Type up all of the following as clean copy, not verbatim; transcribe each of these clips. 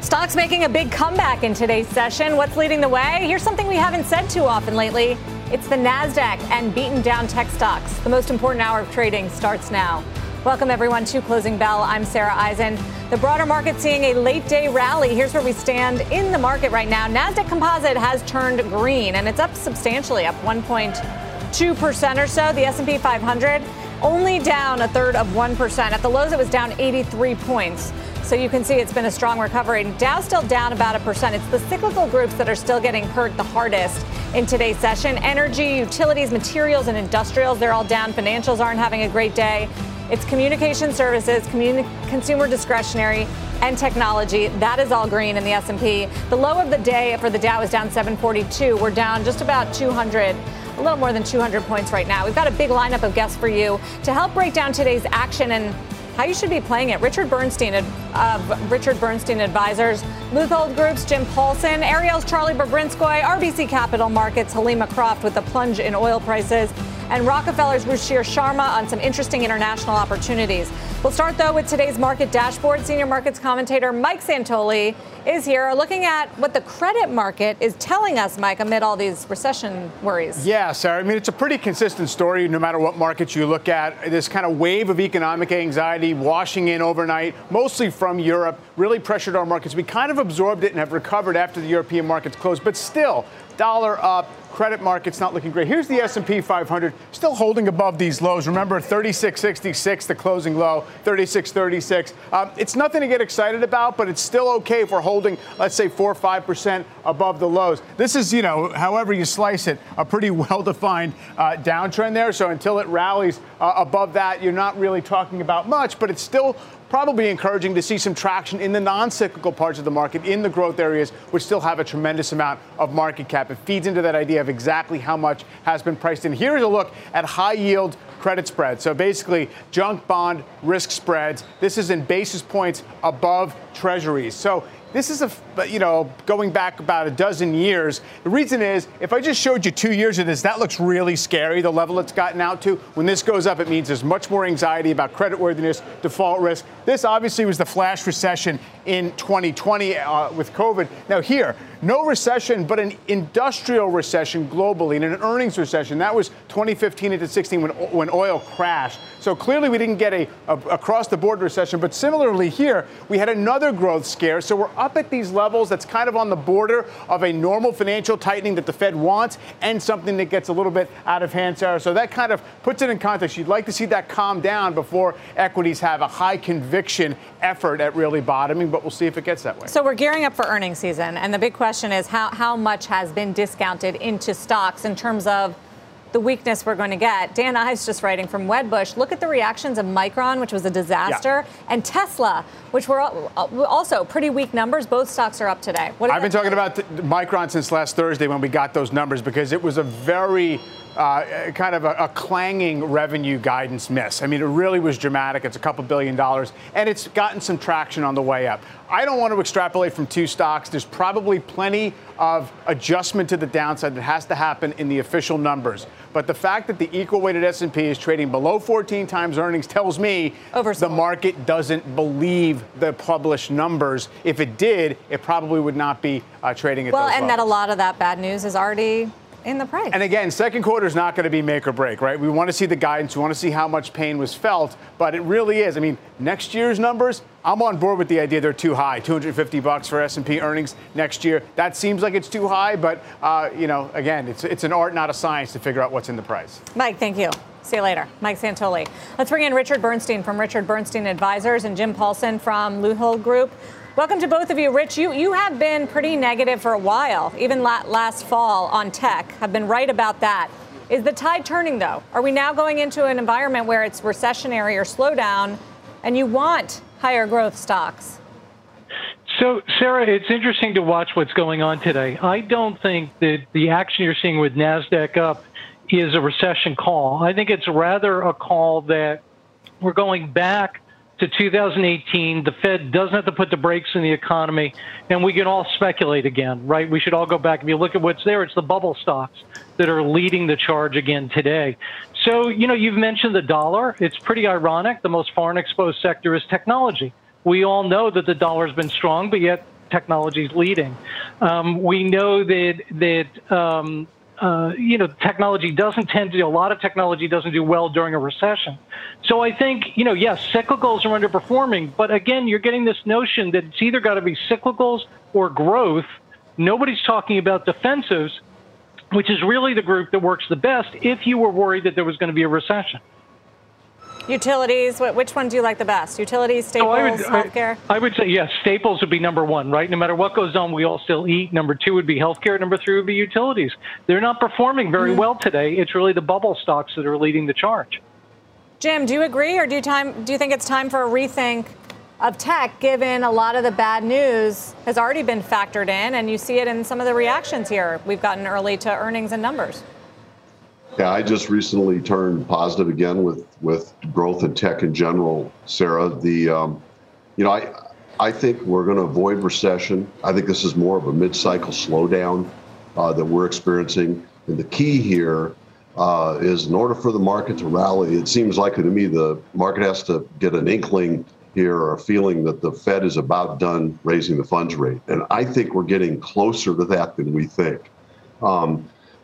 Stocks making a big comeback in today's session. What's leading the way? Here's something we haven't said too often lately. It's the Nasdaq and beaten down tech stocks. The most important hour of trading starts now. Welcome, everyone, to Closing Bell. I'm Sarah Eisen. The broader market seeing a late day rally. Here's where we stand in the market right now. Nasdaq Composite has turned green, and it's up substantially, up 1.2% or so. The S&P 500 only down 0.33%. At the lows, it was down 83 points. So you can see it's been a strong recovery. Dow still down about 1%. It's the cyclical groups that are still getting hurt the hardest in today's session. Energy, utilities, materials, and industrials, they're all down. Financials aren't having a great day. It's communication services, consumer discretionary, and technology. That is all green in the S&P. The low of the day for the Dow is down 742. We're down just about 200, a little more than 200 points right now. We've got a big lineup of guests for you to help break down today's action and how you should be playing it. Richard Bernstein of Richard Bernstein Advisors, Luthold Group's Jim Paulsen, Ariel's Charlie Bobrinskoy, RBC Capital Markets, Helima Croft with the plunge in oil prices, and Rockefeller's Ruchir Sharma on some interesting international opportunities. We'll start, though, with today's market dashboard. Senior markets commentator Mike Santoli is here looking at what the credit market is telling us, Mike, amid all these recession worries. Yeah, Sarah, I mean, it's a pretty consistent story no matter what markets you look at. This kind of wave of economic anxiety washing in overnight, mostly from Europe, really pressured our markets. We kind of absorbed it and have recovered after the European markets closed, but still, dollar up. Credit market's not looking great. Here's the S&P 500 still holding above these lows. Remember, 36.66, the closing low, 36.36. It's nothing to get excited about, but it's still okay if we're holding, let's say, 4 or 5% above the lows. This is, you know, however you slice it, a pretty well-defined downtrend there. So until it rallies above that, you're not really talking about much, but it's still probably encouraging to see some traction in the non-cyclical parts of the market, in the growth areas, which still have a tremendous amount of market cap. It feeds into that idea of exactly how much has been priced in. Here's a look at high-yield credit spreads. So basically, junk bond risk spreads. This is in basis points above treasuries. So this is, going back about a dozen years. The reason is, if I just showed you 2 years of this, that looks really scary, the level it's gotten out to. When this goes up, it means there's much more anxiety about creditworthiness, default risk. This obviously was the flash recession in 2020 with COVID. Now here, no recession, but an industrial recession globally and an earnings recession. That was 2015 into 16 when oil crashed. So clearly we didn't get a across-the-board recession. But similarly here, we had another growth scare. So we're up at these levels that's kind of on the border of a normal financial tightening that the Fed wants and something that gets a little bit out of hand, Sarah. So that kind of puts it in context. You'd like to see that calm down before equities have a high conviction effort at really bottoming, but we'll see if it gets that way. So we're gearing up for earnings season, and the big question is how much has been discounted into stocks in terms of the weakness we're going to get. Dan Ives just writing from Wedbush. Look at the reactions of Micron, which was a disaster, and Tesla, which were also pretty weak numbers. Both stocks are up today. I've been talking about Micron since last Thursday when we got those numbers because it was a very kind of a clanging revenue guidance miss. I mean, it really was dramatic. It's a couple $2 billion, and it's gotten some traction on the way up. I don't want to extrapolate from two stocks. There's probably plenty of adjustment to the downside that has to happen in the official numbers. But the fact that the equal-weighted S&P is trading below 14 times earnings tells me the market doesn't believe the published numbers. If it did, it probably would not be trading at those levels. Well, and that a lot of that bad news is already in the price. And again, second quarter is not going to be make or break, right? We want to see the guidance. We want to see how much pain was felt, but it really is. I mean, next year's numbers, I'm on board with the idea they're too high. $250 for S&P earnings next year. That seems like it's too high, but, again, it's an art, not a science to figure out what's in the price. Mike, thank you. See you later. Mike Santoli. Let's bring in Richard Bernstein from Richard Bernstein Advisors and Jim Paulsen from Luthold Group. Welcome to both of you. Rich, you have been pretty negative for a while, even last fall on tech. Have been right about that. Is the tide turning, though? Are we now going into an environment where it's recessionary or slowdown and you want higher growth stocks? So, Sarah, it's interesting to watch what's going on today. I don't think that the action you're seeing with NASDAQ up is a recession call. I think it's rather a call that we're going back to 2018. The Fed doesn't have to put the brakes in the economy, and we can all speculate again, right? We should all go back. If you look at what's there, it's the bubble stocks that are leading the charge again today. So, you know, you've mentioned the dollar. It's pretty ironic. The most foreign exposed sector is technology. We all know that the dollar's been strong, but yet technology's leading. We know that you know, technology doesn't tend to, a lot of technology doesn't do well during a recession. So I think, you know, yes, cyclicals are underperforming, but again, you're getting this notion that it's either got to be cyclicals or growth. Nobody's talking about defensives, which is really the group that works the best if you were worried that there was going to be a recession. Utilities, which one do you like the best? Utilities, staples, healthcare? I would say, yes, staples would be number one, right? No matter what goes on, we all still eat. Number two would be healthcare. Number three would be utilities. They're not performing very well today. It's really the bubble stocks that are leading the charge. Jim, do you agree, or do you think it's time for a rethink of tech, given a lot of the bad news has already been factored in, and you see it in some of the reactions here we've gotten early to earnings and numbers? Yeah, I just recently turned positive again with growth in tech in general, Sarah. The, you know, I think we're going to avoid recession. I think this is more of a mid-cycle slowdown that we're experiencing. And the key here is, in order for the market to rally, it seems likely to me the market has to get an inkling here, or a feeling, that the Fed is about done raising the funds rate. And I think we're getting closer to that than we think.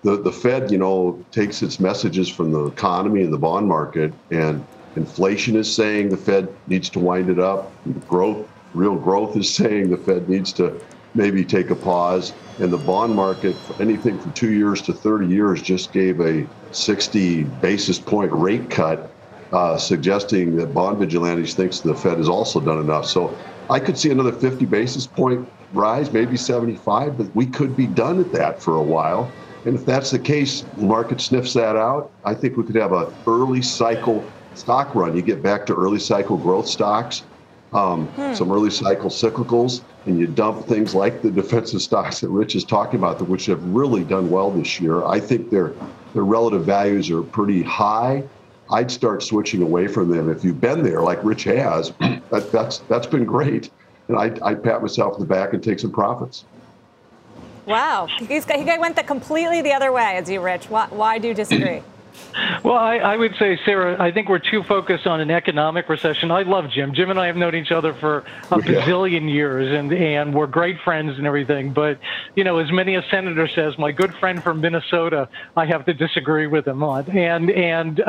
The Fed, you know, takes its messages from the economy and the bond market, and inflation is saying the Fed needs to wind it up. Growth, real growth, is saying the Fed needs to maybe take a pause. And the bond market, anything from 2 years to 30 years, just gave a 60 basis point rate cut, suggesting that bond vigilantes thinks the Fed has also done enough. So I could see another 50 basis point rise, maybe 75, but we could be done at that for a while. And if that's the case, the market sniffs that out. I think we could have an early cycle stock run. You get back to early cycle growth stocks, some early cycle cyclicals, and you dump things like the defensive stocks that Rich is talking about, which have really done well this year. I think their relative values are pretty high. I'd start switching away from them. If you've been there, like Rich has, that's been great. And I'd pat myself on the back and take some profits. Wow. He went completely the other way, as you, Rich. Why do you disagree? Well, I would say, Sarah, I think we're too focused on an economic recession. I love Jim. Jim and I have known each other for a bazillion years, and we're great friends and everything. But, you know, as many a senator says, my good friend from Minnesota, I have to disagree with him on. And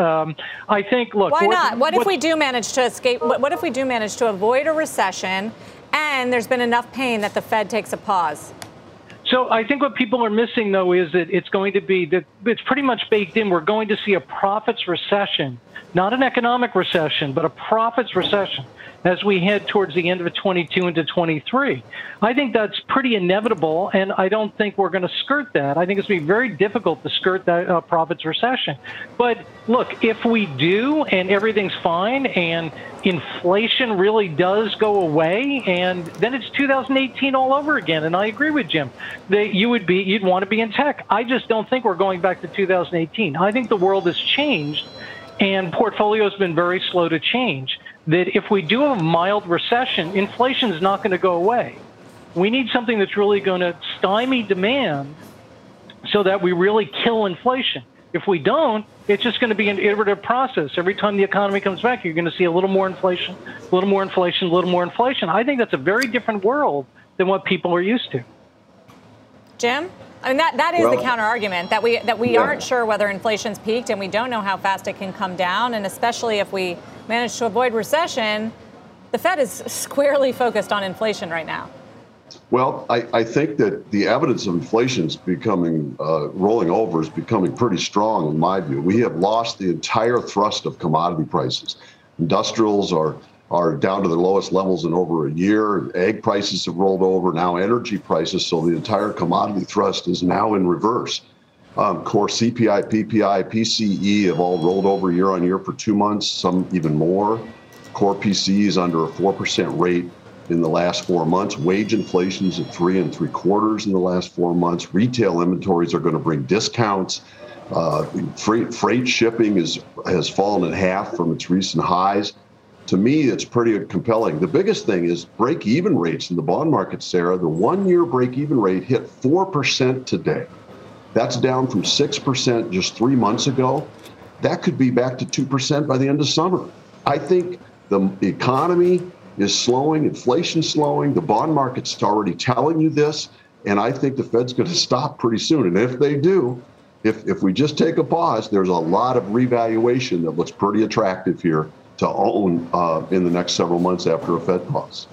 I think, look. Why not? What if we do manage to escape? What if we do manage to avoid a recession, and there's been enough pain that the Fed takes a pause? So I think what people are missing, though, is that it's going to be, that it's pretty much baked in. We're going to see a profits recession, not an economic recession, but a profits recession as we head towards the end of 22 into 23. I think that's pretty inevitable, and I don't think we're going to skirt that. I think it's going to be very difficult to skirt that profits recession. But look, if we do, and everything's fine, and inflation really does go away, and then it's 2018 all over again. And I agree with Jim that you'd want to be in tech. I just don't think we're going back to 2018. I think the world has changed, and portfolio has been very slow to change. That if we do a mild recession, inflation is not going to go away. We need something that's really going to stymie demand so that we really kill inflation. If we don't, it's just going to be an iterative process. Every time the economy comes back, you're going to see a little more inflation, a little more inflation, a little more inflation. I think that's a very different world than what people are used to. Jim? I mean, that is the counter-argument, that we aren't sure whether inflation's peaked, and we don't know how fast it can come down, and especially if we manage to avoid recession, the Fed is squarely focused on inflation right now. Well, I think that the evidence of inflation is becoming, rolling over is becoming pretty strong in my view. We have lost the entire thrust of commodity prices. Industrials are down to their lowest levels in over a year. Egg prices have rolled over, now energy prices. So the entire commodity thrust is now in reverse. Core CPI, PPI, PCE have all rolled over year on year for 2 months, some even more. Core PCE is under a 4% rate. in the last 4 months. Wage inflation's at 3.75% in the last 4 months. Retail inventories are going to bring discounts. Freight shipping has fallen in half from its recent highs. To me, it's pretty compelling. The biggest thing is break-even rates in the bond market, Sarah. The one-year break-even rate hit 4% today. That's down from 6% just 3 months ago. That could be back to 2% by the end of summer. I think the economy is slowing, inflation's slowing, the bond market's already telling you this, and I think the Fed's going to stop pretty soon. And if they do, if we just take a pause, there's a lot of revaluation that looks pretty attractive here to own in the next several months after a Fed pause.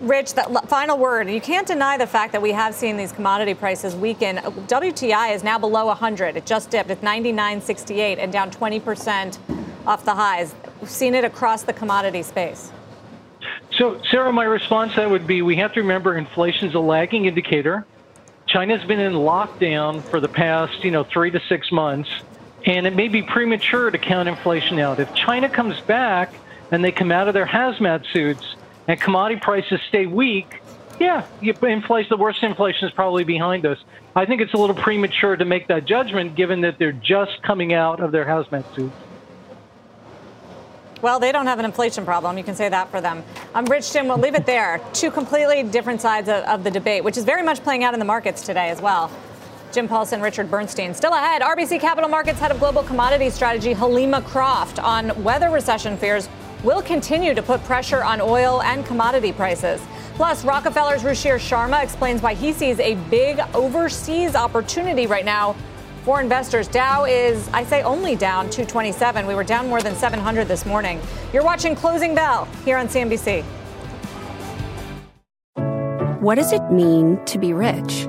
Rich, that final word. You can't deny the fact that we have seen these commodity prices weaken. WTI is now below 100. It just dipped at 99.68 and down 20% off the highs. We've seen it across the commodity space. So, Sarah, my response to that would be we have to remember inflation is a lagging indicator. China's been in lockdown for the past, 3 to 6 months, and it may be premature to count inflation out. If China comes back and they come out of their hazmat suits and commodity prices stay weak, yeah, inflation, the worst inflation is probably behind us. I think it's a little premature to make that judgment given that they're just coming out of their hazmat suits. Well, they don't have an inflation problem. You can say that for them. Rich, Jim, we'll leave it there. Two completely different sides of the debate, which is very much playing out in the markets today as well. Jim Paulsen, Richard Bernstein. Still ahead, RBC Capital Markets Head of Global Commodity Strategy, Helima Croft, on whether recession fears will continue to put pressure on oil and commodity prices. Plus, Rockefeller's Ruchir Sharma explains why he sees a big overseas opportunity right now for investors. Dow is, I say, only down 227. We were down more than 700 this morning. You're watching Closing Bell here on CNBC. What does it mean to be rich?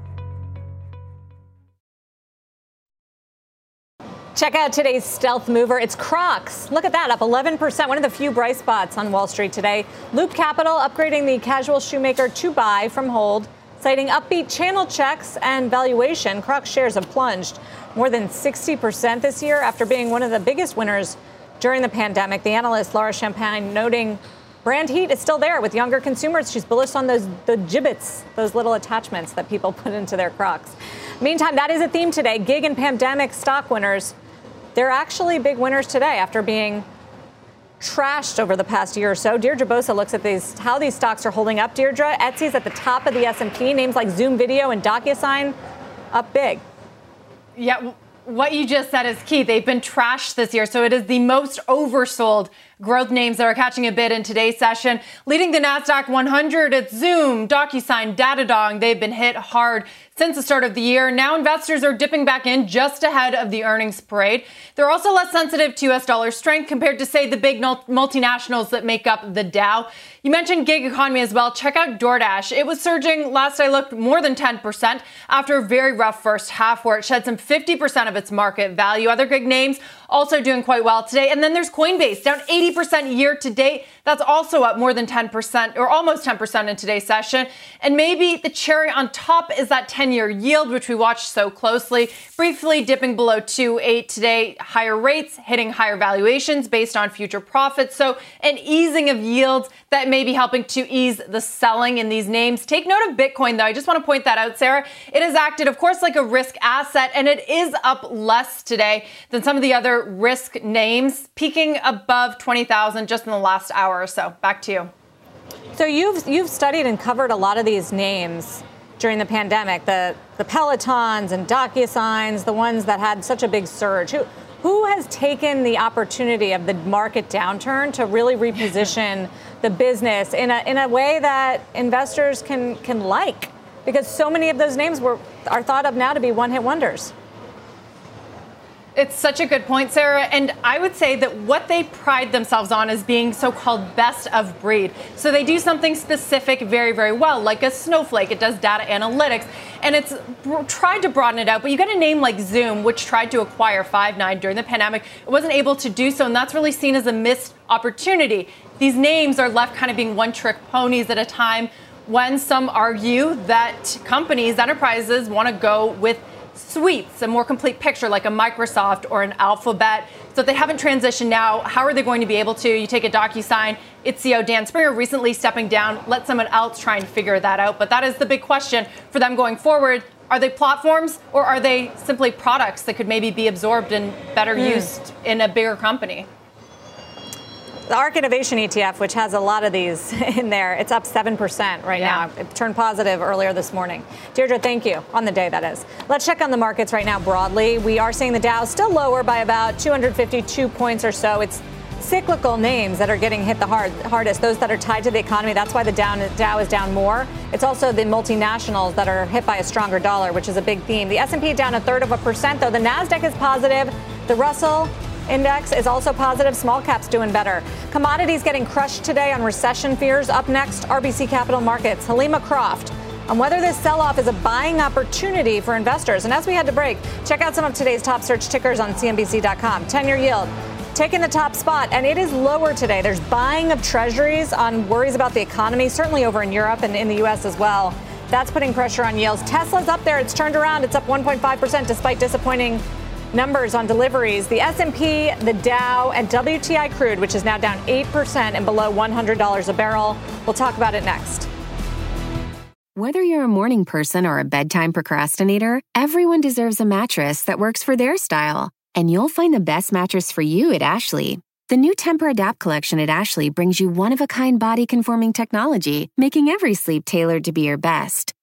Check out today's stealth mover. It's Crocs. Look at that, up 11%, one of the few bright spots on Wall Street today. Loop Capital upgrading the casual shoemaker to buy from hold, citing upbeat channel checks and valuation. Crocs shares have plunged more than 60% this year after being one of the biggest winners during the pandemic. The analyst Laura Champagne noting brand heat is still there with younger consumers. She's bullish on the gibbets, those little attachments that people put into their Crocs. Meantime, that is a theme today. Gig and pandemic stock winners. They're actually big winners today after being trashed over the past year or so. Deirdre Bosa looks at how these stocks are holding up, Deirdre. Etsy's at the top of the S&P. Names like Zoom Video and DocuSign up big. Yeah, what you just said is key. They've been trashed this year, so it is the most oversold growth names that are catching a bid in today's session. Leading the Nasdaq 100, it's Zoom, DocuSign, Datadog. They've been hit hard since the start of the year. Now investors are dipping back in just ahead of the earnings parade. They're also less sensitive to U.S. dollar strength compared to, say, the big multinationals that make up the Dow. You mentioned gig economy as well. Check out DoorDash. It was surging, last I looked, more than 10% after a very rough first half where it shed some 50% of its market value. Other gig names also doing quite well today. And then there's Coinbase, down 80% year to date. That's also up more than 10% or almost 10% in today's session. And maybe the cherry on top is that 10-year yield, which we watched so closely, briefly dipping below 2.8 today, higher rates hitting higher valuations based on future profits. So an easing of yields that may be helping to ease the selling in these names. Take note of Bitcoin, though. I just want to point that out, Sarah. It has acted, of course, like a risk asset, and it is up less today than some of the other risk names, peaking above 20,000 just in the last hour or so. Back to you. So you've studied and covered a lot of these names during the pandemic, the Pelotons and DocuSigns, the ones that had such a big surge. Who has taken the opportunity of the market downturn to really reposition the business in a way that investors can like? Because so many of those names are thought of now to be one-hit wonders. It's such a good point, Sarah. And I would say that what they pride themselves on is being so-called best of breed. So they do something specific very, very well, like a snowflake. It does data analytics. And it's tried to broaden it out. But you got a name like Zoom, which tried to acquire Five9 during the pandemic. It wasn't able to do so. And that's really seen as a missed opportunity. These names are left kind of being one-trick ponies at a time when some argue that companies, enterprises, want to go with suites, a more complete picture like a Microsoft or an Alphabet. So if they haven't transitioned now, how are they going to be able to? You take a DocuSign, it's CEO Dan Springer recently stepping down. Let someone else try and figure that out. But that is the big question for them going forward. Are they platforms or are they simply products that could maybe be absorbed and better used in a bigger company? The ARK Innovation ETF, which has a lot of these in there, it's up 7% right now. It turned positive earlier this morning. Deirdre, thank you. On the day, that is. Let's check on the markets right now broadly. We are seeing the Dow still lower by about 252 points or so. It's cyclical names that are getting hit the hardest, those that are tied to the economy. That's why the Dow is down more. It's also the multinationals that are hit by a stronger dollar, which is a big theme. The S&P down 1/3%, though. The Nasdaq is positive. The Russell Index is also positive. Small caps doing better. Commodities getting crushed today on recession fears. Up next, RBC Capital Markets, Helima Croft, on whether this sell-off is a buying opportunity for investors. And as we head to break, check out some of today's top search tickers on CNBC.com. 10-year yield taking the top spot, and it is lower today. There's buying of treasuries on worries about the economy, certainly over in Europe and in the U.S. as well. That's putting pressure on yields. Tesla's up there. It's turned around. It's up 1.5% despite disappointing numbers on deliveries. The S&P, the Dow, and WTI crude, which is now down 8% and below $100 a barrel. We'll talk about it next. Whether you're a morning person or a bedtime procrastinator, everyone deserves a mattress that works for their style. And you'll find the best mattress for you at Ashley. The new Temper-Adapt collection at Ashley brings you one-of-a-kind body-conforming technology, making every sleep tailored to be your best.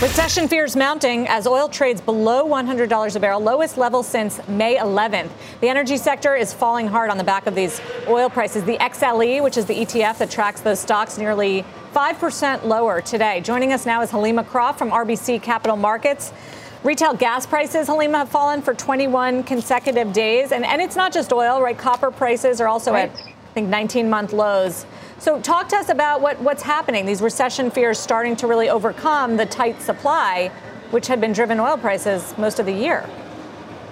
Recession fears mounting as oil trades below $100 a barrel, lowest level since May 11th. The energy sector is falling hard on the back of these oil prices. The XLE, which is the ETF that tracks those stocks, nearly 5% lower today. Joining us now is Helima Croft from RBC Capital Markets. Retail gas prices, Helima, have fallen for 21 consecutive days. And it's not just oil, right? Copper prices are also at, I think, 19-month lows. So talk to us about what's happening. These recession fears starting to really overcome the tight supply, which had been driven oil prices most of the year.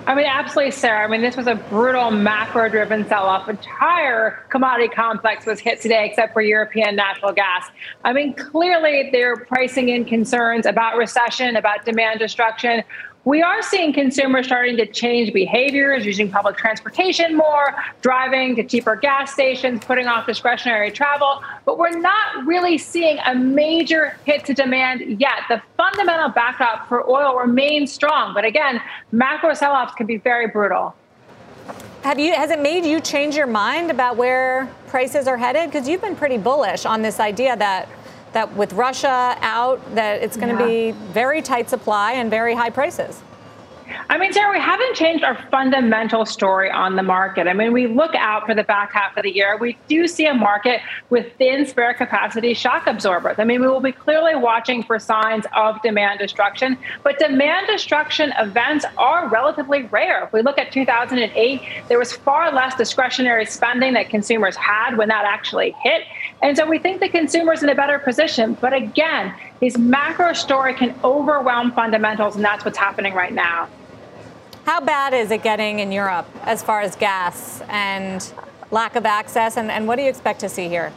I mean, absolutely, Sarah. I mean, this was a brutal macro-driven sell-off. Entire commodity complex was hit today, except for European natural gas. I mean, clearly they're pricing in concerns about recession, about demand destruction. We are seeing consumers starting to change behaviors, using public transportation more, driving to cheaper gas stations, putting off discretionary travel. But we're not really seeing a major hit to demand yet. The fundamental backdrop for oil remains strong. But again, macro sell-offs can be very brutal. Has it made you change your mind about where prices are headed? Because you've been pretty bullish on this idea that with Russia out, that it's going to be very tight supply and very high prices. I mean, Sarah, we haven't changed our fundamental story on the market. I mean, we look out for the back half of the year. We do see a market with thin spare capacity shock absorbers. I mean, we will be clearly watching for signs of demand destruction, but demand destruction events are relatively rare. If we look at 2008, there was far less discretionary spending that consumers had when that actually hit. And so we think the consumer's in a better position. But again, this macro story can overwhelm fundamentals, and that's what's happening right now. How bad is it getting in Europe as far as gas and lack of access? And what do you expect to see here?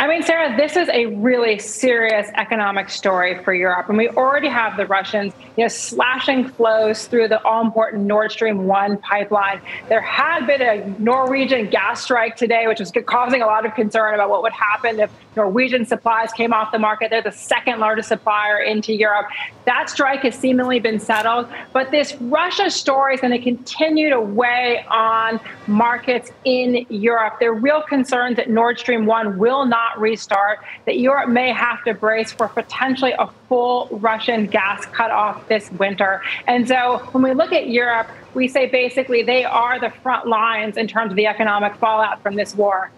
I mean, Sarah, this is a really serious economic story for Europe. And we already have the Russians, you know, slashing flows through the all-important Nord Stream 1 pipeline. There had been a Norwegian gas strike today, which was causing a lot of concern about what would happen if Norwegian supplies came off the market. They're the second largest supplier into Europe. That strike has seemingly been settled. But this Russia story is going to continue to weigh on markets in Europe. There are real concerns that Nord Stream 1 will not restart, that Europe may have to brace for potentially a full Russian gas cutoff this winter. And so when we look at Europe, we say basically they are the front lines in terms of the economic fallout from this war.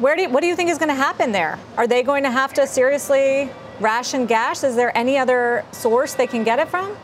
What do you think is going to happen there? Are they going to have to seriously ration gas? Is there any other source they can get it from?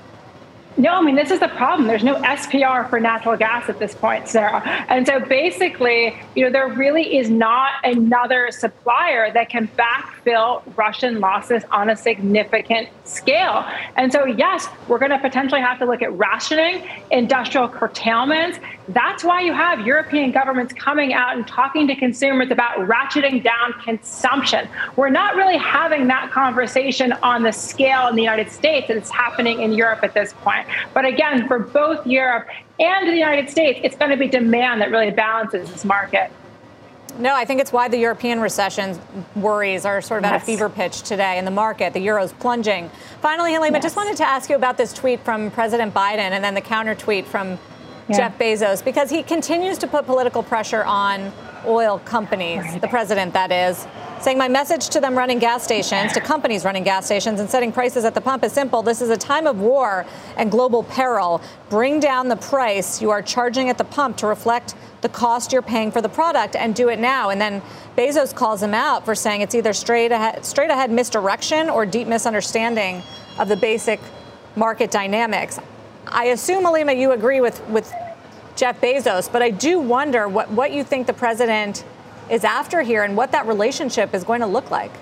No, I mean, this is the problem. There's no SPR for natural gas at this point, Sarah. And so basically, you know, there really is not another supplier that can backfill Russian losses on a significant scale. And so, yes, we're going to potentially have to look at rationing, industrial curtailments. That's why you have European governments coming out and talking to consumers about ratcheting down consumption. We're not really having that conversation on the scale in the United States that it's happening in Europe at this point. But again, for both Europe and the United States, it's going to be demand that really balances this market. No, I think it's why the European recession worries are sort of at a fever pitch today in the market. The euro's plunging. Finally, Helima, just wanted to ask you about this tweet from President Biden and then the counter tweet from Jeff Bezos, because he continues to put political pressure on oil companies, the president, that is, saying my message to them running gas stations, to companies running gas stations and setting prices at the pump is simple. This is a time of war and global peril. Bring down the price you are charging at the pump to reflect the cost you're paying for the product and do it now. And then Bezos calls him out for saying it's either straight ahead misdirection or deep misunderstanding of the basic market dynamics. I assume, Helima, you agree with Jeff Bezos, but I do wonder what you think the president is after here and what that relationship is going to look like.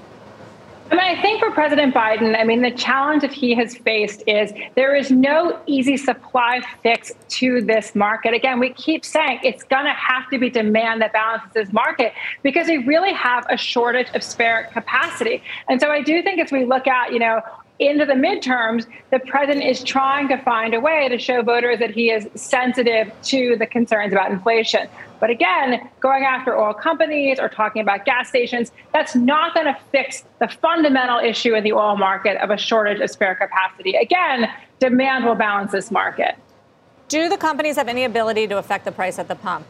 I mean, I think for President Biden, I mean, the challenge that he has faced is there is no easy supply fix to this market. Again, we keep saying it's going to have to be demand that balances this market because we really have a shortage of spare capacity. And so I do think as we look at, you know, into the midterms, the president is trying to find a way to show voters that he is sensitive to the concerns about inflation. But again, going after oil companies or talking about gas stations, that's not going to fix the fundamental issue in the oil market of a shortage of spare capacity. Again, demand will balance this market. Do the companies have any ability to affect the price at the pump?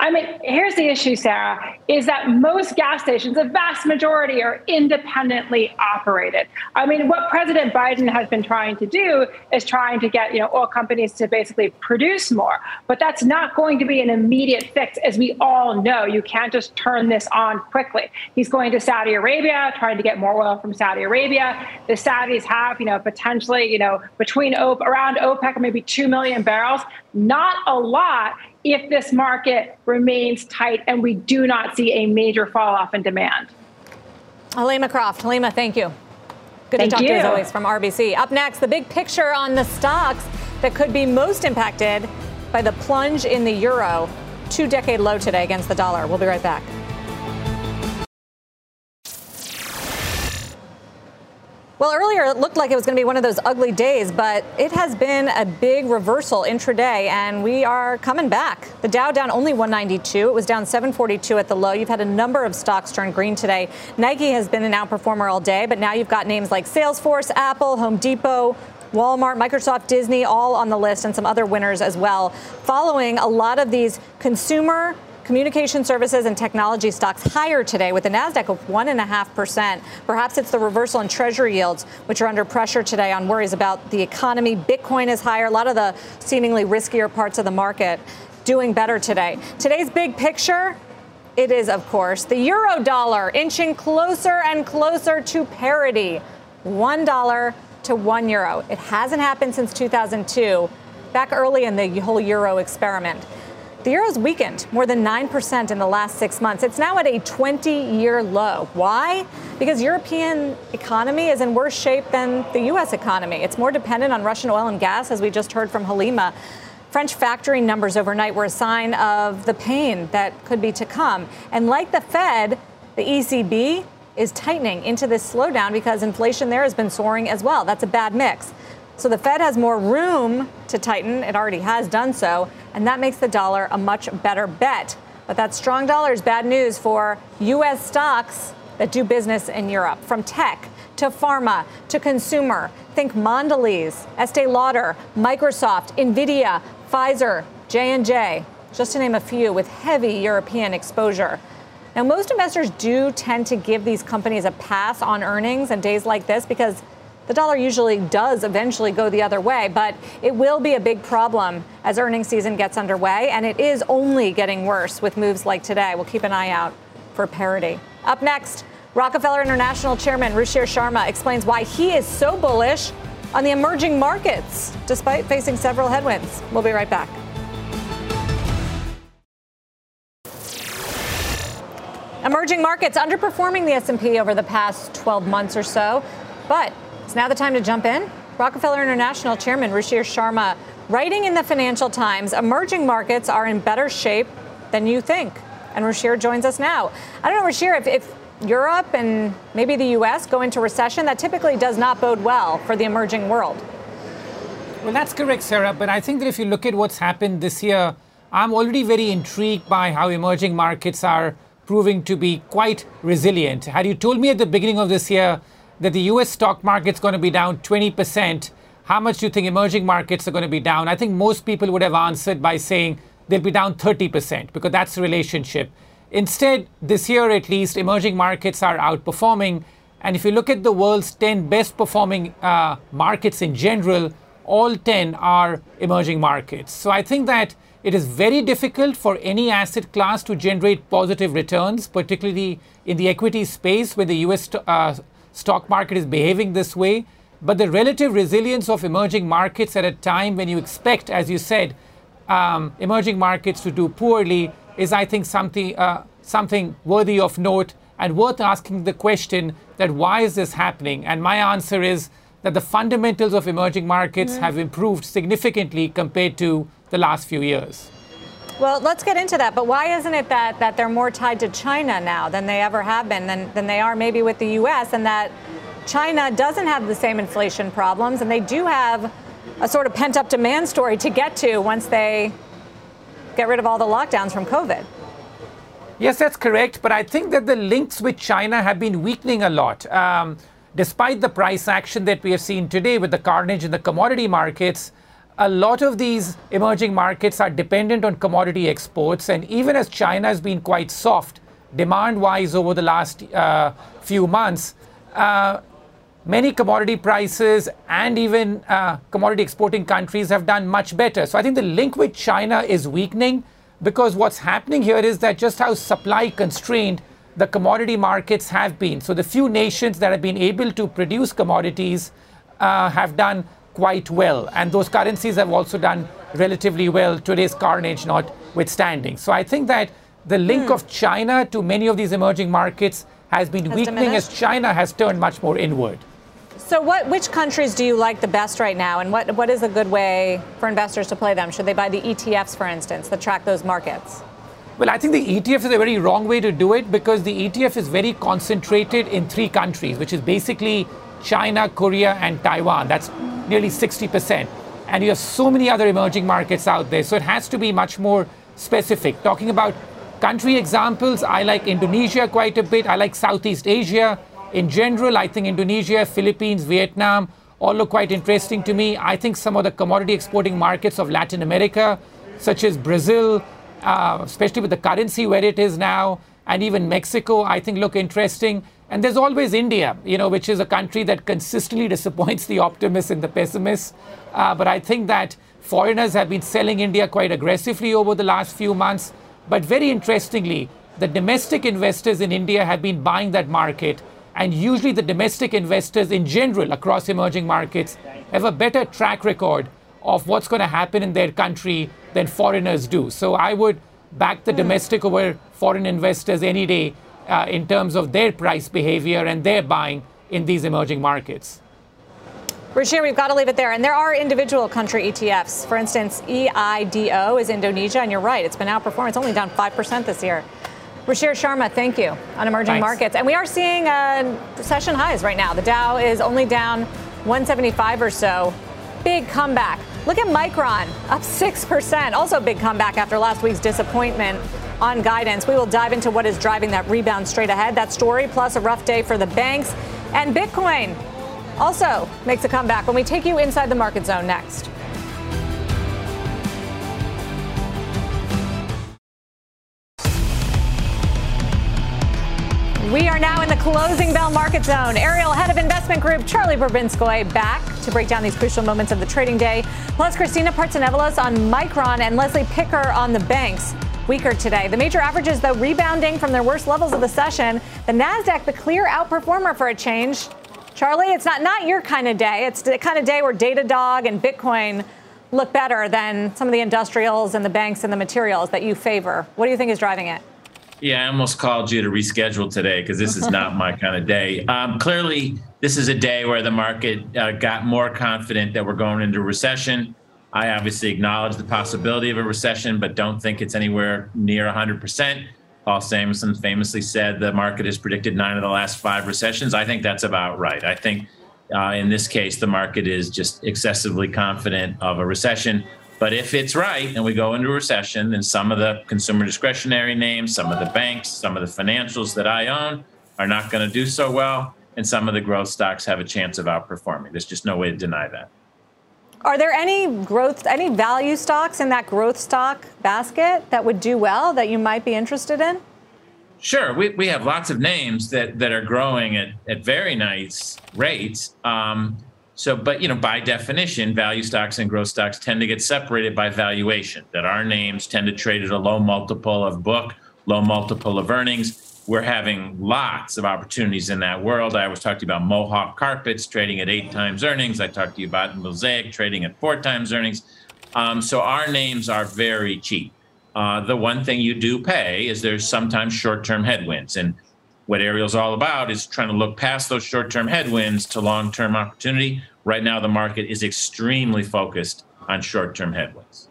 I mean, here's the issue, Sarah, is that most gas stations, the vast majority, are independently operated. I mean, what President Biden has been trying to do is trying to get, you know, oil companies to basically produce more. But that's not going to be an immediate fix, as we all know. You can't just turn this on quickly. He's going to Saudi Arabia, trying to get more oil from Saudi Arabia. The Saudis have, you know, potentially, you know, between around OPEC, maybe 2 million barrels. Not a lot if this market remains tight and we do not see a major fall off in demand. Helima Croft. Helima, thank you. Good to talk to you as always from RBC. Up next, the big picture on the stocks that could be most impacted by the plunge in the euro. 2-decade low today against the dollar. We'll be right back. Well, earlier it looked like it was going to be one of those ugly days, but it has been a big reversal intraday, and we are coming back. The Dow down only 192. It was down 742 at the low. You've had a number of stocks turn green today. Nike has been an outperformer all day, but now you've got names like Salesforce, Apple, Home Depot, Walmart, Microsoft, Disney, all on the list, and some other winners as well, following a lot of these consumer Communication services and technology stocks higher today, with the Nasdaq up 1.5%. Perhaps it's the reversal in Treasury yields, which are under pressure today on worries about the economy. Bitcoin is higher. A lot of the seemingly riskier parts of the market doing better today. Today's big picture, it is, of course, the euro dollar inching closer and closer to parity. $1 to €1. It hasn't happened since 2002, back early in the whole euro experiment. The euro's weakened more than 9% in the last 6 months. It's now at a 20-year low. Why? Because European economy is in worse shape than the U.S. economy. It's more dependent on Russian oil and gas, as we just heard from Helima. French factory numbers overnight were a sign of the pain that could be to come. And like the Fed, the ECB is tightening into this slowdown because inflation there has been soaring as well. That's a bad mix. So the Fed has more room to tighten. It already has done so. And that makes the dollar a much better bet. But that strong dollar is bad news for U.S. stocks that do business in Europe. From tech to pharma to consumer, think Mondelez, Estee Lauder, Microsoft, NVIDIA, Pfizer, J&J, just to name a few, with heavy European exposure. Now, most investors do tend to give these companies a pass on earnings on days like this because the dollar usually does eventually go the other way, but it will be a big problem as earnings season gets underway, and it is only getting worse with moves like today. We'll keep an eye out for parity. Up next, Rockefeller International Chairman Ruchir Sharma explains why he is so bullish on the emerging markets, despite facing several headwinds. We'll be right back. Emerging markets underperforming the S&P over the past 12 months or so, but it's now the time to jump in. Rockefeller International Chairman Ruchir Sharma writing in the Financial Times, emerging markets are in better shape than you think. And Ruchir joins us now. I don't know, Ruchir, if Europe and maybe the U.S. go into recession, that typically does not bode well for the emerging world. Well, that's correct, Sarah. But I think that if you look at what's happened this year, I'm already very intrigued by how emerging markets are proving to be quite resilient. Had you told me at the beginning of this year that the U.S. stock market's going to be down 20%, how much do you think emerging markets are going to be down? I think most people would have answered by saying they'll be down 30% because that's the relationship. Instead, this year at least, emerging markets are outperforming. And if you look at the world's 10 best performing markets in general, all 10 are emerging markets. So I think that it is very difficult for any asset class to generate positive returns, particularly in the equity space where the U.S. stock market is behaving this way, but the relative resilience of emerging markets at a time when you expect, as you said, emerging markets to do poorly is, I think, something worthy of note and worth asking the question that why is this happening? And my answer is that the fundamentals of emerging markets have improved significantly compared to the last few years. Well, let's get into that. But why isn't it that they're more tied to China now than they ever have been, than they are maybe with the U.S., and that China doesn't have the same inflation problems, and they do have a sort of pent-up demand story to get to once they get rid of all the lockdowns from COVID? Yes, that's correct. But I think that the links with China have been weakening a lot. Despite the price action that we have seen today with the carnage in the commodity markets, a lot of these emerging markets are dependent on commodity exports. And even as China has been quite soft demand-wise over the last few months, many commodity prices and even commodity exporting countries have done much better. So I think the link with China is weakening because what's happening here is that just how supply constrained the commodity markets have been. So the few nations that have been able to produce commodities have done quite well. And those currencies have also done relatively well, today's carnage notwithstanding. So I think that the link of China to many of these emerging markets has been weakening diminished as China has turned much more inward. So which countries do you like the best right now? And what is a good way for investors to play them? Should they buy the ETFs, for instance, that track those markets? Well, I think the ETF is a very wrong way to do it because the ETF is very concentrated in three countries, which is basically China, Korea, and Taiwan. That's nearly 60%. And you have so many other emerging markets out there. So it has to be much more specific. Talking about country examples, I like Indonesia quite a bit. I like Southeast Asia. In general, I think Indonesia, Philippines, Vietnam all look quite interesting to me. I think some of the commodity exporting markets of Latin America, such as Brazil, especially with the currency where it is now, and even Mexico, I think look interesting. And there's always India, you know, which is a country that consistently disappoints the optimists and the pessimists. But I think that foreigners have been selling India quite aggressively over the last few months. But very interestingly, the domestic investors in India have been buying that market. And usually the domestic investors in general across emerging markets have a better track record of what's going to happen in their country than foreigners do. So I would back the domestic over foreign investors any day in terms of their price behavior and their buying in these emerging markets. Ruchir, we've got to leave it there. And there are individual country ETFs. For instance, EIDO is Indonesia. And you're right, it's been outperforming. It's only down 5% this year. Ruchir Sharma, thank you on emerging markets. And we are seeing session highs right now. The Dow is only down 175 or so. Big comeback. Look at Micron, up 6%. Also big comeback after last week's disappointment on guidance. We will dive into what is driving that rebound straight ahead. That story, plus a rough day for the banks. And Bitcoin also makes a comeback when we take you inside the market zone next. We are now in the Closing Bell market zone. Ariel, head of investment group, Charlie Bobrinskoy, back to break down these crucial moments of the trading day. Plus, Christina Partsinevelos on Micron and Leslie Picker on the banks. Weaker today. The major averages, though, rebounding from their worst levels of the session. The Nasdaq, the clear outperformer for a change. Charlie, it's not your kind of day. It's the kind of day where Datadog and Bitcoin look better than some of the industrials and the banks and the materials that you favor. What do you think is driving it? Yeah, I almost called you to reschedule today because this is not my kind of day. Clearly, this is a day where the market got more confident that we're going into recession. I obviously acknowledge the possibility of a recession, but don't think it's anywhere near 100%. Paul Samuelson famously said the market has predicted 9 of the last 5 recessions. I think that's about right. I think in this case, the market is just excessively confident of a recession. But if it's right and we go into a recession, then some of the consumer discretionary names, some of the banks, some of the financials that I own are not going to do so well. And some of the growth stocks have a chance of outperforming. There's just no way to deny that. Are there any value stocks in that growth stock basket that would do well that you might be interested in? Sure. We have lots of names that are growing at very nice rates. But, you know, by definition, value stocks and growth stocks tend to get separated by valuation, that our names tend to trade at a low multiple of book, low multiple of earnings. We're having lots of opportunities in that world. I was talking about Mohawk Carpets trading at 8 times earnings. I talked to you about Mosaic trading at 4 times earnings. So our names are very cheap. The one thing you do pay is there's sometimes short-term headwinds. And what Ariel's all about is trying to look past those short-term headwinds to long-term opportunity. Right now, the market is extremely focused on short-term headwinds.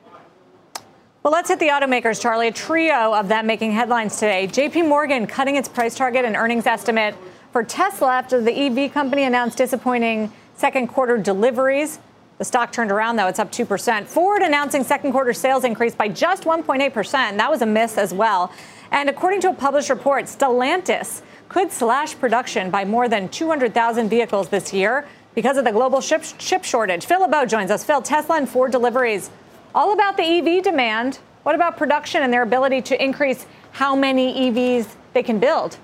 Well, let's hit the automakers, Charlie. A trio of them making headlines today. J.P. Morgan cutting its price target and earnings estimate for Tesla after the EV company announced disappointing second quarter deliveries. The stock turned around, though. It's up 2%. Ford announcing second quarter sales increase by just 1.8%. That was a miss as well. And according to a published report, Stellantis could slash production by more than 200,000 vehicles this year because of the global chip shortage. Phil LeBeau joins us. Phil, Tesla and Ford deliveries, all about the EV demand. What about production and their ability to increase how many EVs they can build?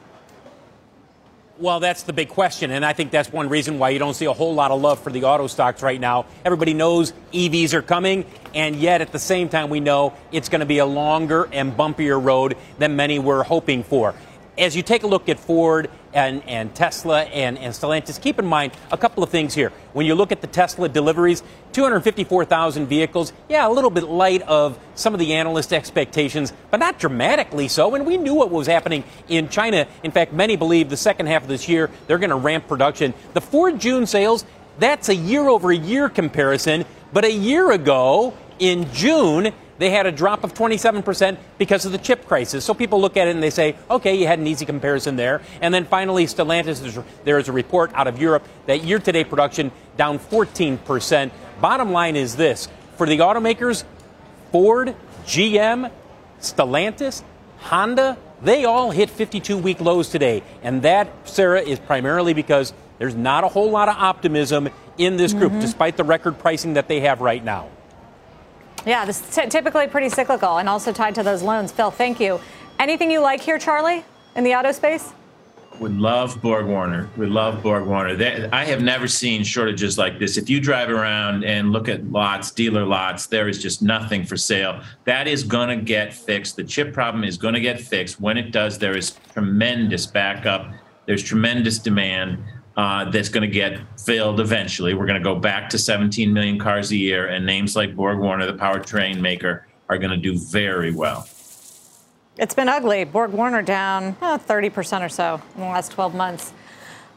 Well, that's the big question, and I think that's one reason why you don't see a whole lot of love for the auto stocks right now. Everybody knows EVs are coming, and yet at the same time we know it's going to be a longer and bumpier road than many were hoping for. As you take a look at Ford and Tesla and Stellantis, keep in mind a couple of things here. When you look at the Tesla deliveries, 254,000 vehicles, yeah, a little bit light of some of the analyst expectations, but not dramatically so. And we knew what was happening in China. In fact, many believe the second half of this year, they're going to ramp production. The Ford June sales, that's a year-over-year comparison. But a year ago, in June, they had a drop of 27% because of the chip crisis. So people look at it and they say, okay, you had an easy comparison there. And then finally, Stellantis, there is a report out of Europe that year-to-date production down 14%. Bottom line is this. For the automakers, Ford, GM, Stellantis, Honda, they all hit 52-week lows today. And that, Sarah, is primarily because there's not a whole lot of optimism in this group, despite the record pricing that they have right now. Yeah, this is typically pretty cyclical and also tied to those loans. Phil, thank you. Anything you like here, Charlie, in the auto space? We love BorgWarner. We love BorgWarner. I have never seen shortages like this. If you drive around and look at lots, dealer lots, there is just nothing for sale. That is going to get fixed. The chip problem is going to get fixed. When it does, there is tremendous backup. There's tremendous demand that's going to get filled eventually. We're going to go back to 17 million cars a year, and names like BorgWarner, the powertrain maker, are going to do very well. It's been ugly. BorgWarner down 30% or so in the last 12 months.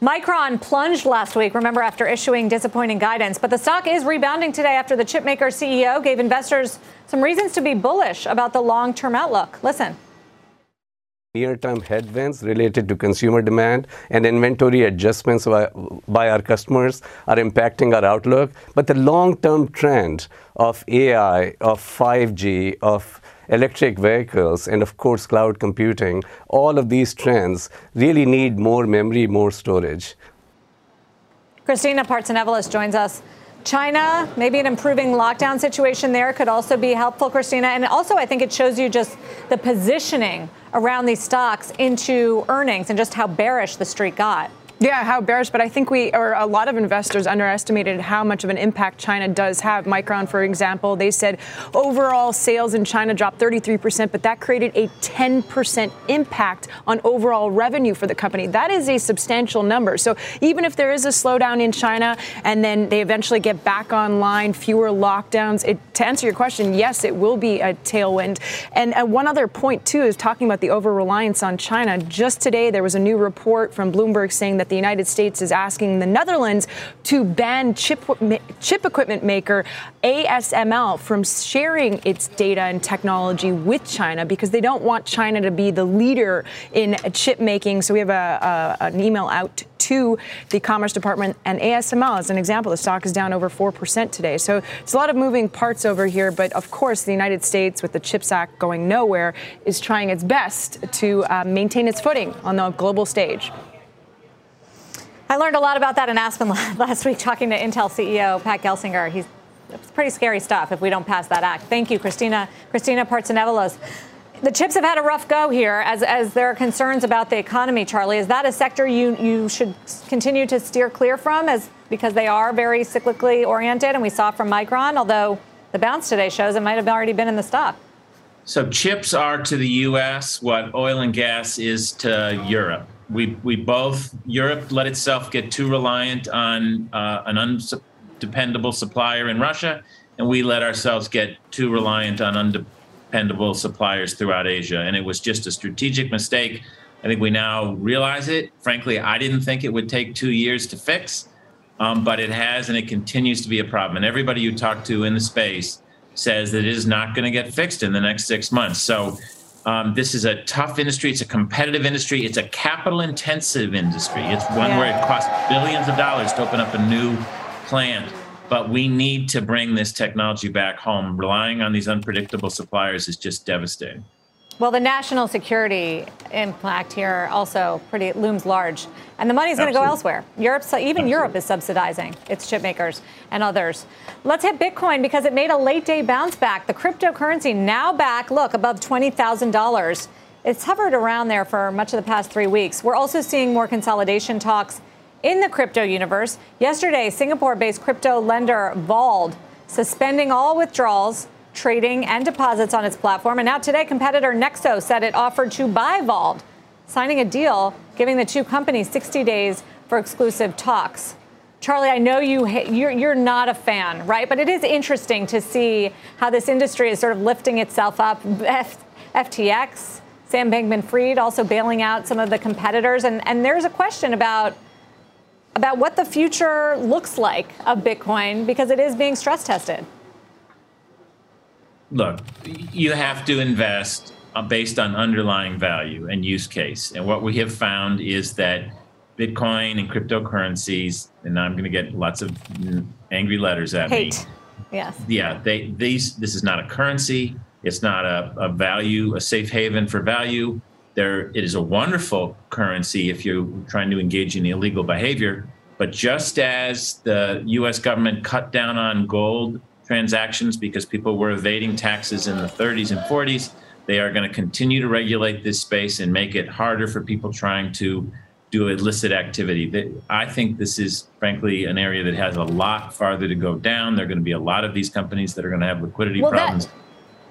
Micron plunged last week, remember, after issuing disappointing guidance. But the stock is rebounding today after the chipmaker CEO gave investors some reasons to be bullish about the long-term outlook. Listen. Near-term headwinds related to consumer demand and inventory adjustments by our customers are impacting our outlook. But the long-term trend of AI, of 5G, of electric vehicles, and of course cloud computing, all of these trends really need more memory, more storage. Christina Partsenevelis joins us. China, maybe an improving lockdown situation there could also be helpful, Christina. And also I think it shows you just the positioning around these stocks into earnings and just how bearish the street got. Yeah, how bearish, but I think a lot of investors underestimated how much of an impact China does have. Micron, for example, they said overall sales in China dropped 33%, but that created a 10% impact on overall revenue for the company. That is a substantial number. So even if there is a slowdown in China and then they eventually get back online, fewer lockdowns, to answer your question, yes, it will be a tailwind. And one other point, too, is talking about the over-reliance on China. Just today, there was a new report from Bloomberg saying that the United States is asking the Netherlands to ban chip equipment maker ASML from sharing its data and technology with China because they don't want China to be the leader in chip making. So we have an email out to the Commerce Department, and ASML, as an example, the stock is down over 4% today. So it's a lot of moving parts over here, but of course the United States, with the CHIPS Act going nowhere, is trying its best to maintain its footing on the global stage. I learned a lot about that in Aspen last week talking to Intel CEO Pat Gelsinger. It's pretty scary stuff if we don't pass that act. Thank you, Christina. Christina Partsenevelos. The chips have had a rough go here as there are concerns about the economy, Charlie. Is that a sector you should continue to steer clear from because they are very cyclically oriented? And we saw from Micron, although the bounce today shows it might have already been in the stock. So chips are to the U.S. what oil and gas is to Europe. Europe let itself get too reliant on an undependable supplier in Russia, and we let ourselves get too reliant on undependable suppliers throughout Asia. And it was just a strategic mistake. I think we now realize it. Frankly, I didn't think it would take 2 years to fix, but it has, and it continues to be a problem. And everybody you talk to in the space says that it is not going to get fixed in the next 6 months. So this is a tough industry. It's a competitive industry. It's a capital-intensive industry. It's one where it costs billions of dollars to open up a new plant. But we need to bring this technology back home. Relying on these unpredictable suppliers is just devastating. Well, the national security impact here also looms large. And the money's going to go elsewhere. Europe is subsidizing its chip makers and others. Let's hit Bitcoin because it made a late day bounce back. The cryptocurrency now back, look, above $20,000. It's hovered around there for much of the past 3 weeks. We're also seeing more consolidation talks in the crypto universe. Yesterday, Singapore-based crypto lender Vauld suspending all withdrawals, trading and deposits on its platform. And now today, competitor Nexo said it offered to buy Vauld, signing a deal giving the two companies 60 days for exclusive talks. Charlie, I know you're not a fan, right? But it is interesting to see how this industry is sort of lifting itself up. FTX, Sam Bankman-Fried also bailing out some of the competitors. And there's a question about what the future looks like of Bitcoin because it is being stress tested. Look, you have to invest based on underlying value and use case. And what we have found is that Bitcoin and cryptocurrencies, and I'm going to get lots of angry letters at me. Yes. Yeah, this is not a currency. It's not a value, a safe haven for value. It is a wonderful currency if you're trying to engage in illegal behavior. But just as the U.S. government cut down on gold transactions because people were evading taxes in the 30s and 40s. They are going to continue to regulate this space and make it harder for people trying to do illicit activity. I think this is, frankly, an area that has a lot farther to go down. There are going to be a lot of these companies that are going to have liquidity problems.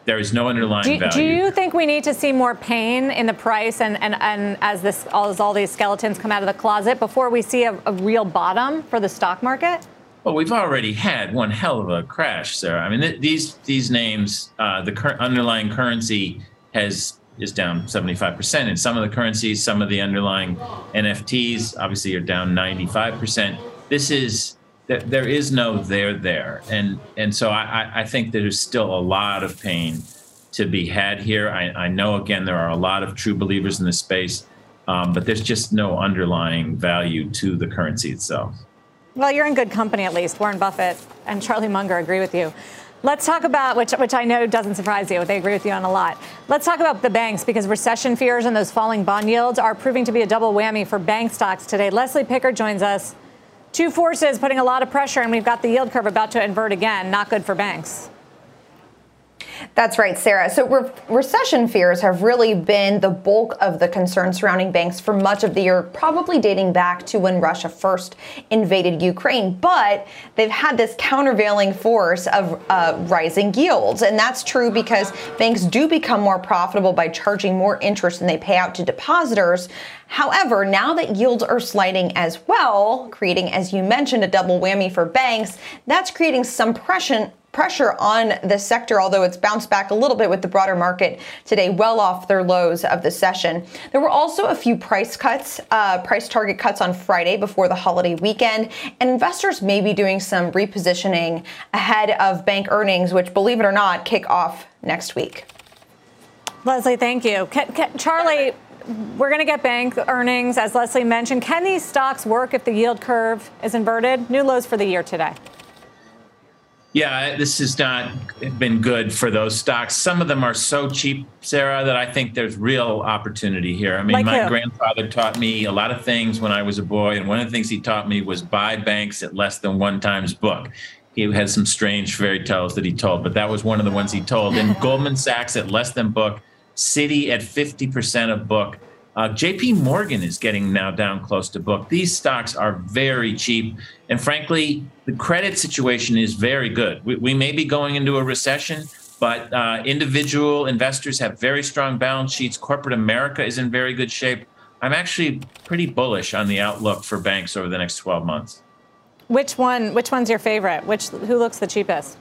There is no underlying value. Do you think we need to see more pain in the price and as all these skeletons come out of the closet before we see a real bottom for the stock market? Well, we've already had one hell of a crash, Sarah. I mean, these names, the underlying currency is down 75% in some of the currencies. Some of the underlying NFTs obviously are down 95%. This is, there is no there there. And so I think there's still a lot of pain to be had here. I know, again, there are a lot of true believers in this space, but there's just no underlying value to the currency itself. Well, you're in good company, at least. Warren Buffett and Charlie Munger agree with you. Let's talk about, which I know doesn't surprise you, they agree with you on a lot. Let's talk about the banks, because recession fears and those falling bond yields are proving to be a double whammy for bank stocks today. Leslie Picker joins us. Two forces putting a lot of pressure, and we've got the yield curve about to invert again. Not good for banks. That's right, Sarah. So recession fears have really been the bulk of the concern surrounding banks for much of the year, probably dating back to when Russia first invaded Ukraine. But they've had this countervailing force of rising yields. And that's true because banks do become more profitable by charging more interest than they pay out to depositors. However, now that yields are sliding as well, creating, as you mentioned, a double whammy for banks, that's creating some pressure on the sector, although it's bounced back a little bit with the broader market today, well off their lows of the session. There were also a few price target cuts on Friday before the holiday weekend, and investors may be doing some repositioning ahead of bank earnings, which, believe it or not, kick off next week. Leslie, thank you. Charlie, we're going to get bank earnings, as Leslie mentioned. Can these stocks work if the yield curve is inverted? New lows for the year today. Yeah, this has not been good for those stocks. Some of them are so cheap, Sarah, that I think there's real opportunity here. I mean, my grandfather taught me a lot of things when I was a boy, and one of the things he taught me was buy banks at less than one times book. He had some strange fairy tales that he told, but that was one of the ones he told. And Goldman Sachs at less than book, Citi at 50% of book. J.P. Morgan is getting now down close to book. These stocks are very cheap. And frankly, the credit situation is very good. We may be going into a recession, but individual investors have very strong balance sheets. Corporate America is in very good shape. I'm actually pretty bullish on the outlook for banks over the next 12 months. Which one's your favorite? Who looks the cheapest?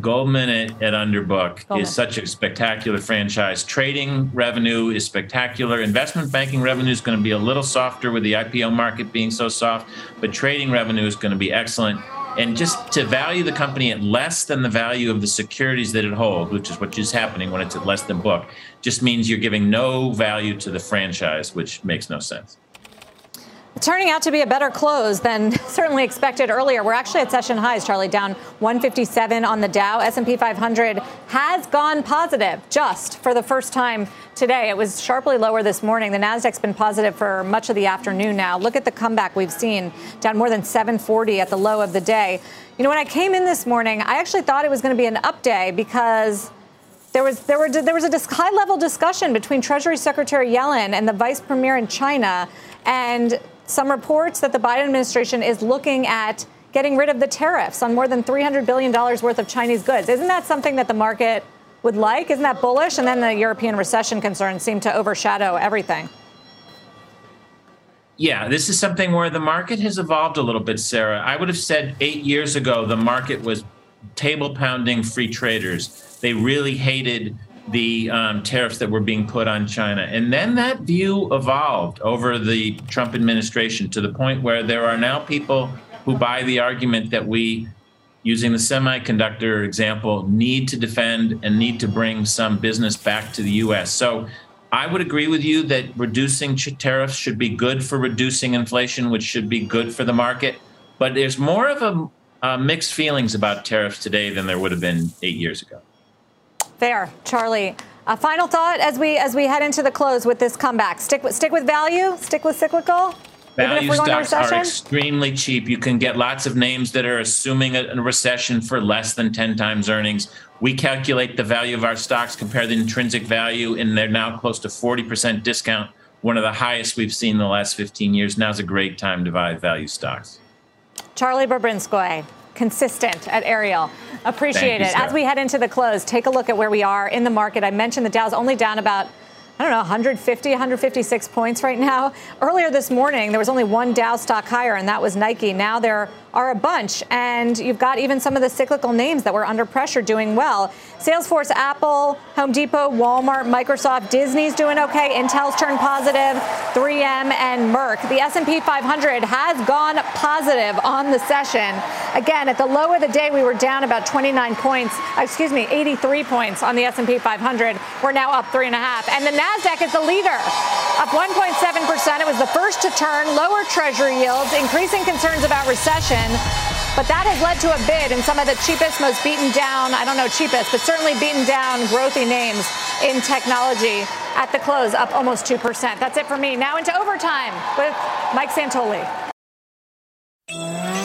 Goldman at underbook is such a spectacular franchise. Trading revenue is spectacular. Investment banking revenue is going to be a little softer with the IPO market being so soft, but trading revenue is going to be excellent. And just to value the company at less than the value of the securities that it holds, which is what is happening when it's at less than book, just means you're giving no value to the franchise, which makes no sense. Turning out to be a better close than certainly expected earlier. We're actually at session highs, Charlie, down 157 on the Dow. S&P 500 has gone positive just for the first time today. It was sharply lower this morning. The Nasdaq's been positive for much of the afternoon now. Look at the comeback we've seen, down more than 740 at the low of the day. You know, when I came in this morning, I actually thought it was going to be an up day because there was a high-level discussion between Treasury Secretary Yellen and the Vice Premier in China, and some reports that the Biden administration is looking at getting rid of the tariffs on more than $300 billion worth of Chinese goods. Isn't that something that the market would like? Isn't that bullish? And then the European recession concerns seem to overshadow everything. Yeah, this is something where the market has evolved a little bit, Sarah. I would have said 8 years ago, the market was table pounding free traders. They really hated the tariffs that were being put on China. And then that view evolved over the Trump administration to the point where there are now people who buy the argument that we, using the semiconductor example, need to defend and need to bring some business back to the U.S. So I would agree with you that reducing tariffs should be good for reducing inflation, which should be good for the market. But there's more of a mixed feelings about tariffs today than there would have been 8 years ago. There, Charlie. A final thought as we head into the close with this comeback. Stick with value. Stick with cyclical. Value stocks are extremely cheap. You can get lots of names that are assuming a recession for less than 10 times earnings. We calculate the value of our stocks, compare the intrinsic value, and they're now close to 40% discount, one of the highest we've seen in the last 15 years. Now's a great time to buy value stocks. Charlie Bobrinskoy, consistent at Ariel. Appreciate it. As we head into the close, take a look at where we are in the market. I mentioned the Dow's only down about, I don't know, 150, 156 points right now. Earlier this morning, there was only one Dow stock higher, and that was Nike. Now there are a bunch, and you've got even some of the cyclical names that were under pressure doing well. Salesforce, Apple, Home Depot, Walmart, Microsoft, Disney's doing okay, Intel's turned positive, 3M, and Merck. The S&P 500 has gone positive on the session. Again, at the low of the day, we were down about 29 points, 83 points on the S&P 500. We're now up 3.5. And the Nasdaq is the leader, up 1.7%. It was the first to turn, lower treasury yields, increasing concerns about recession. But that has led to a bid in some of the cheapest, most beaten down, I don't know cheapest, but certainly beaten down growthy names in technology. At the close, up almost 2%. That's it for me. Now into overtime with Mike Santoli.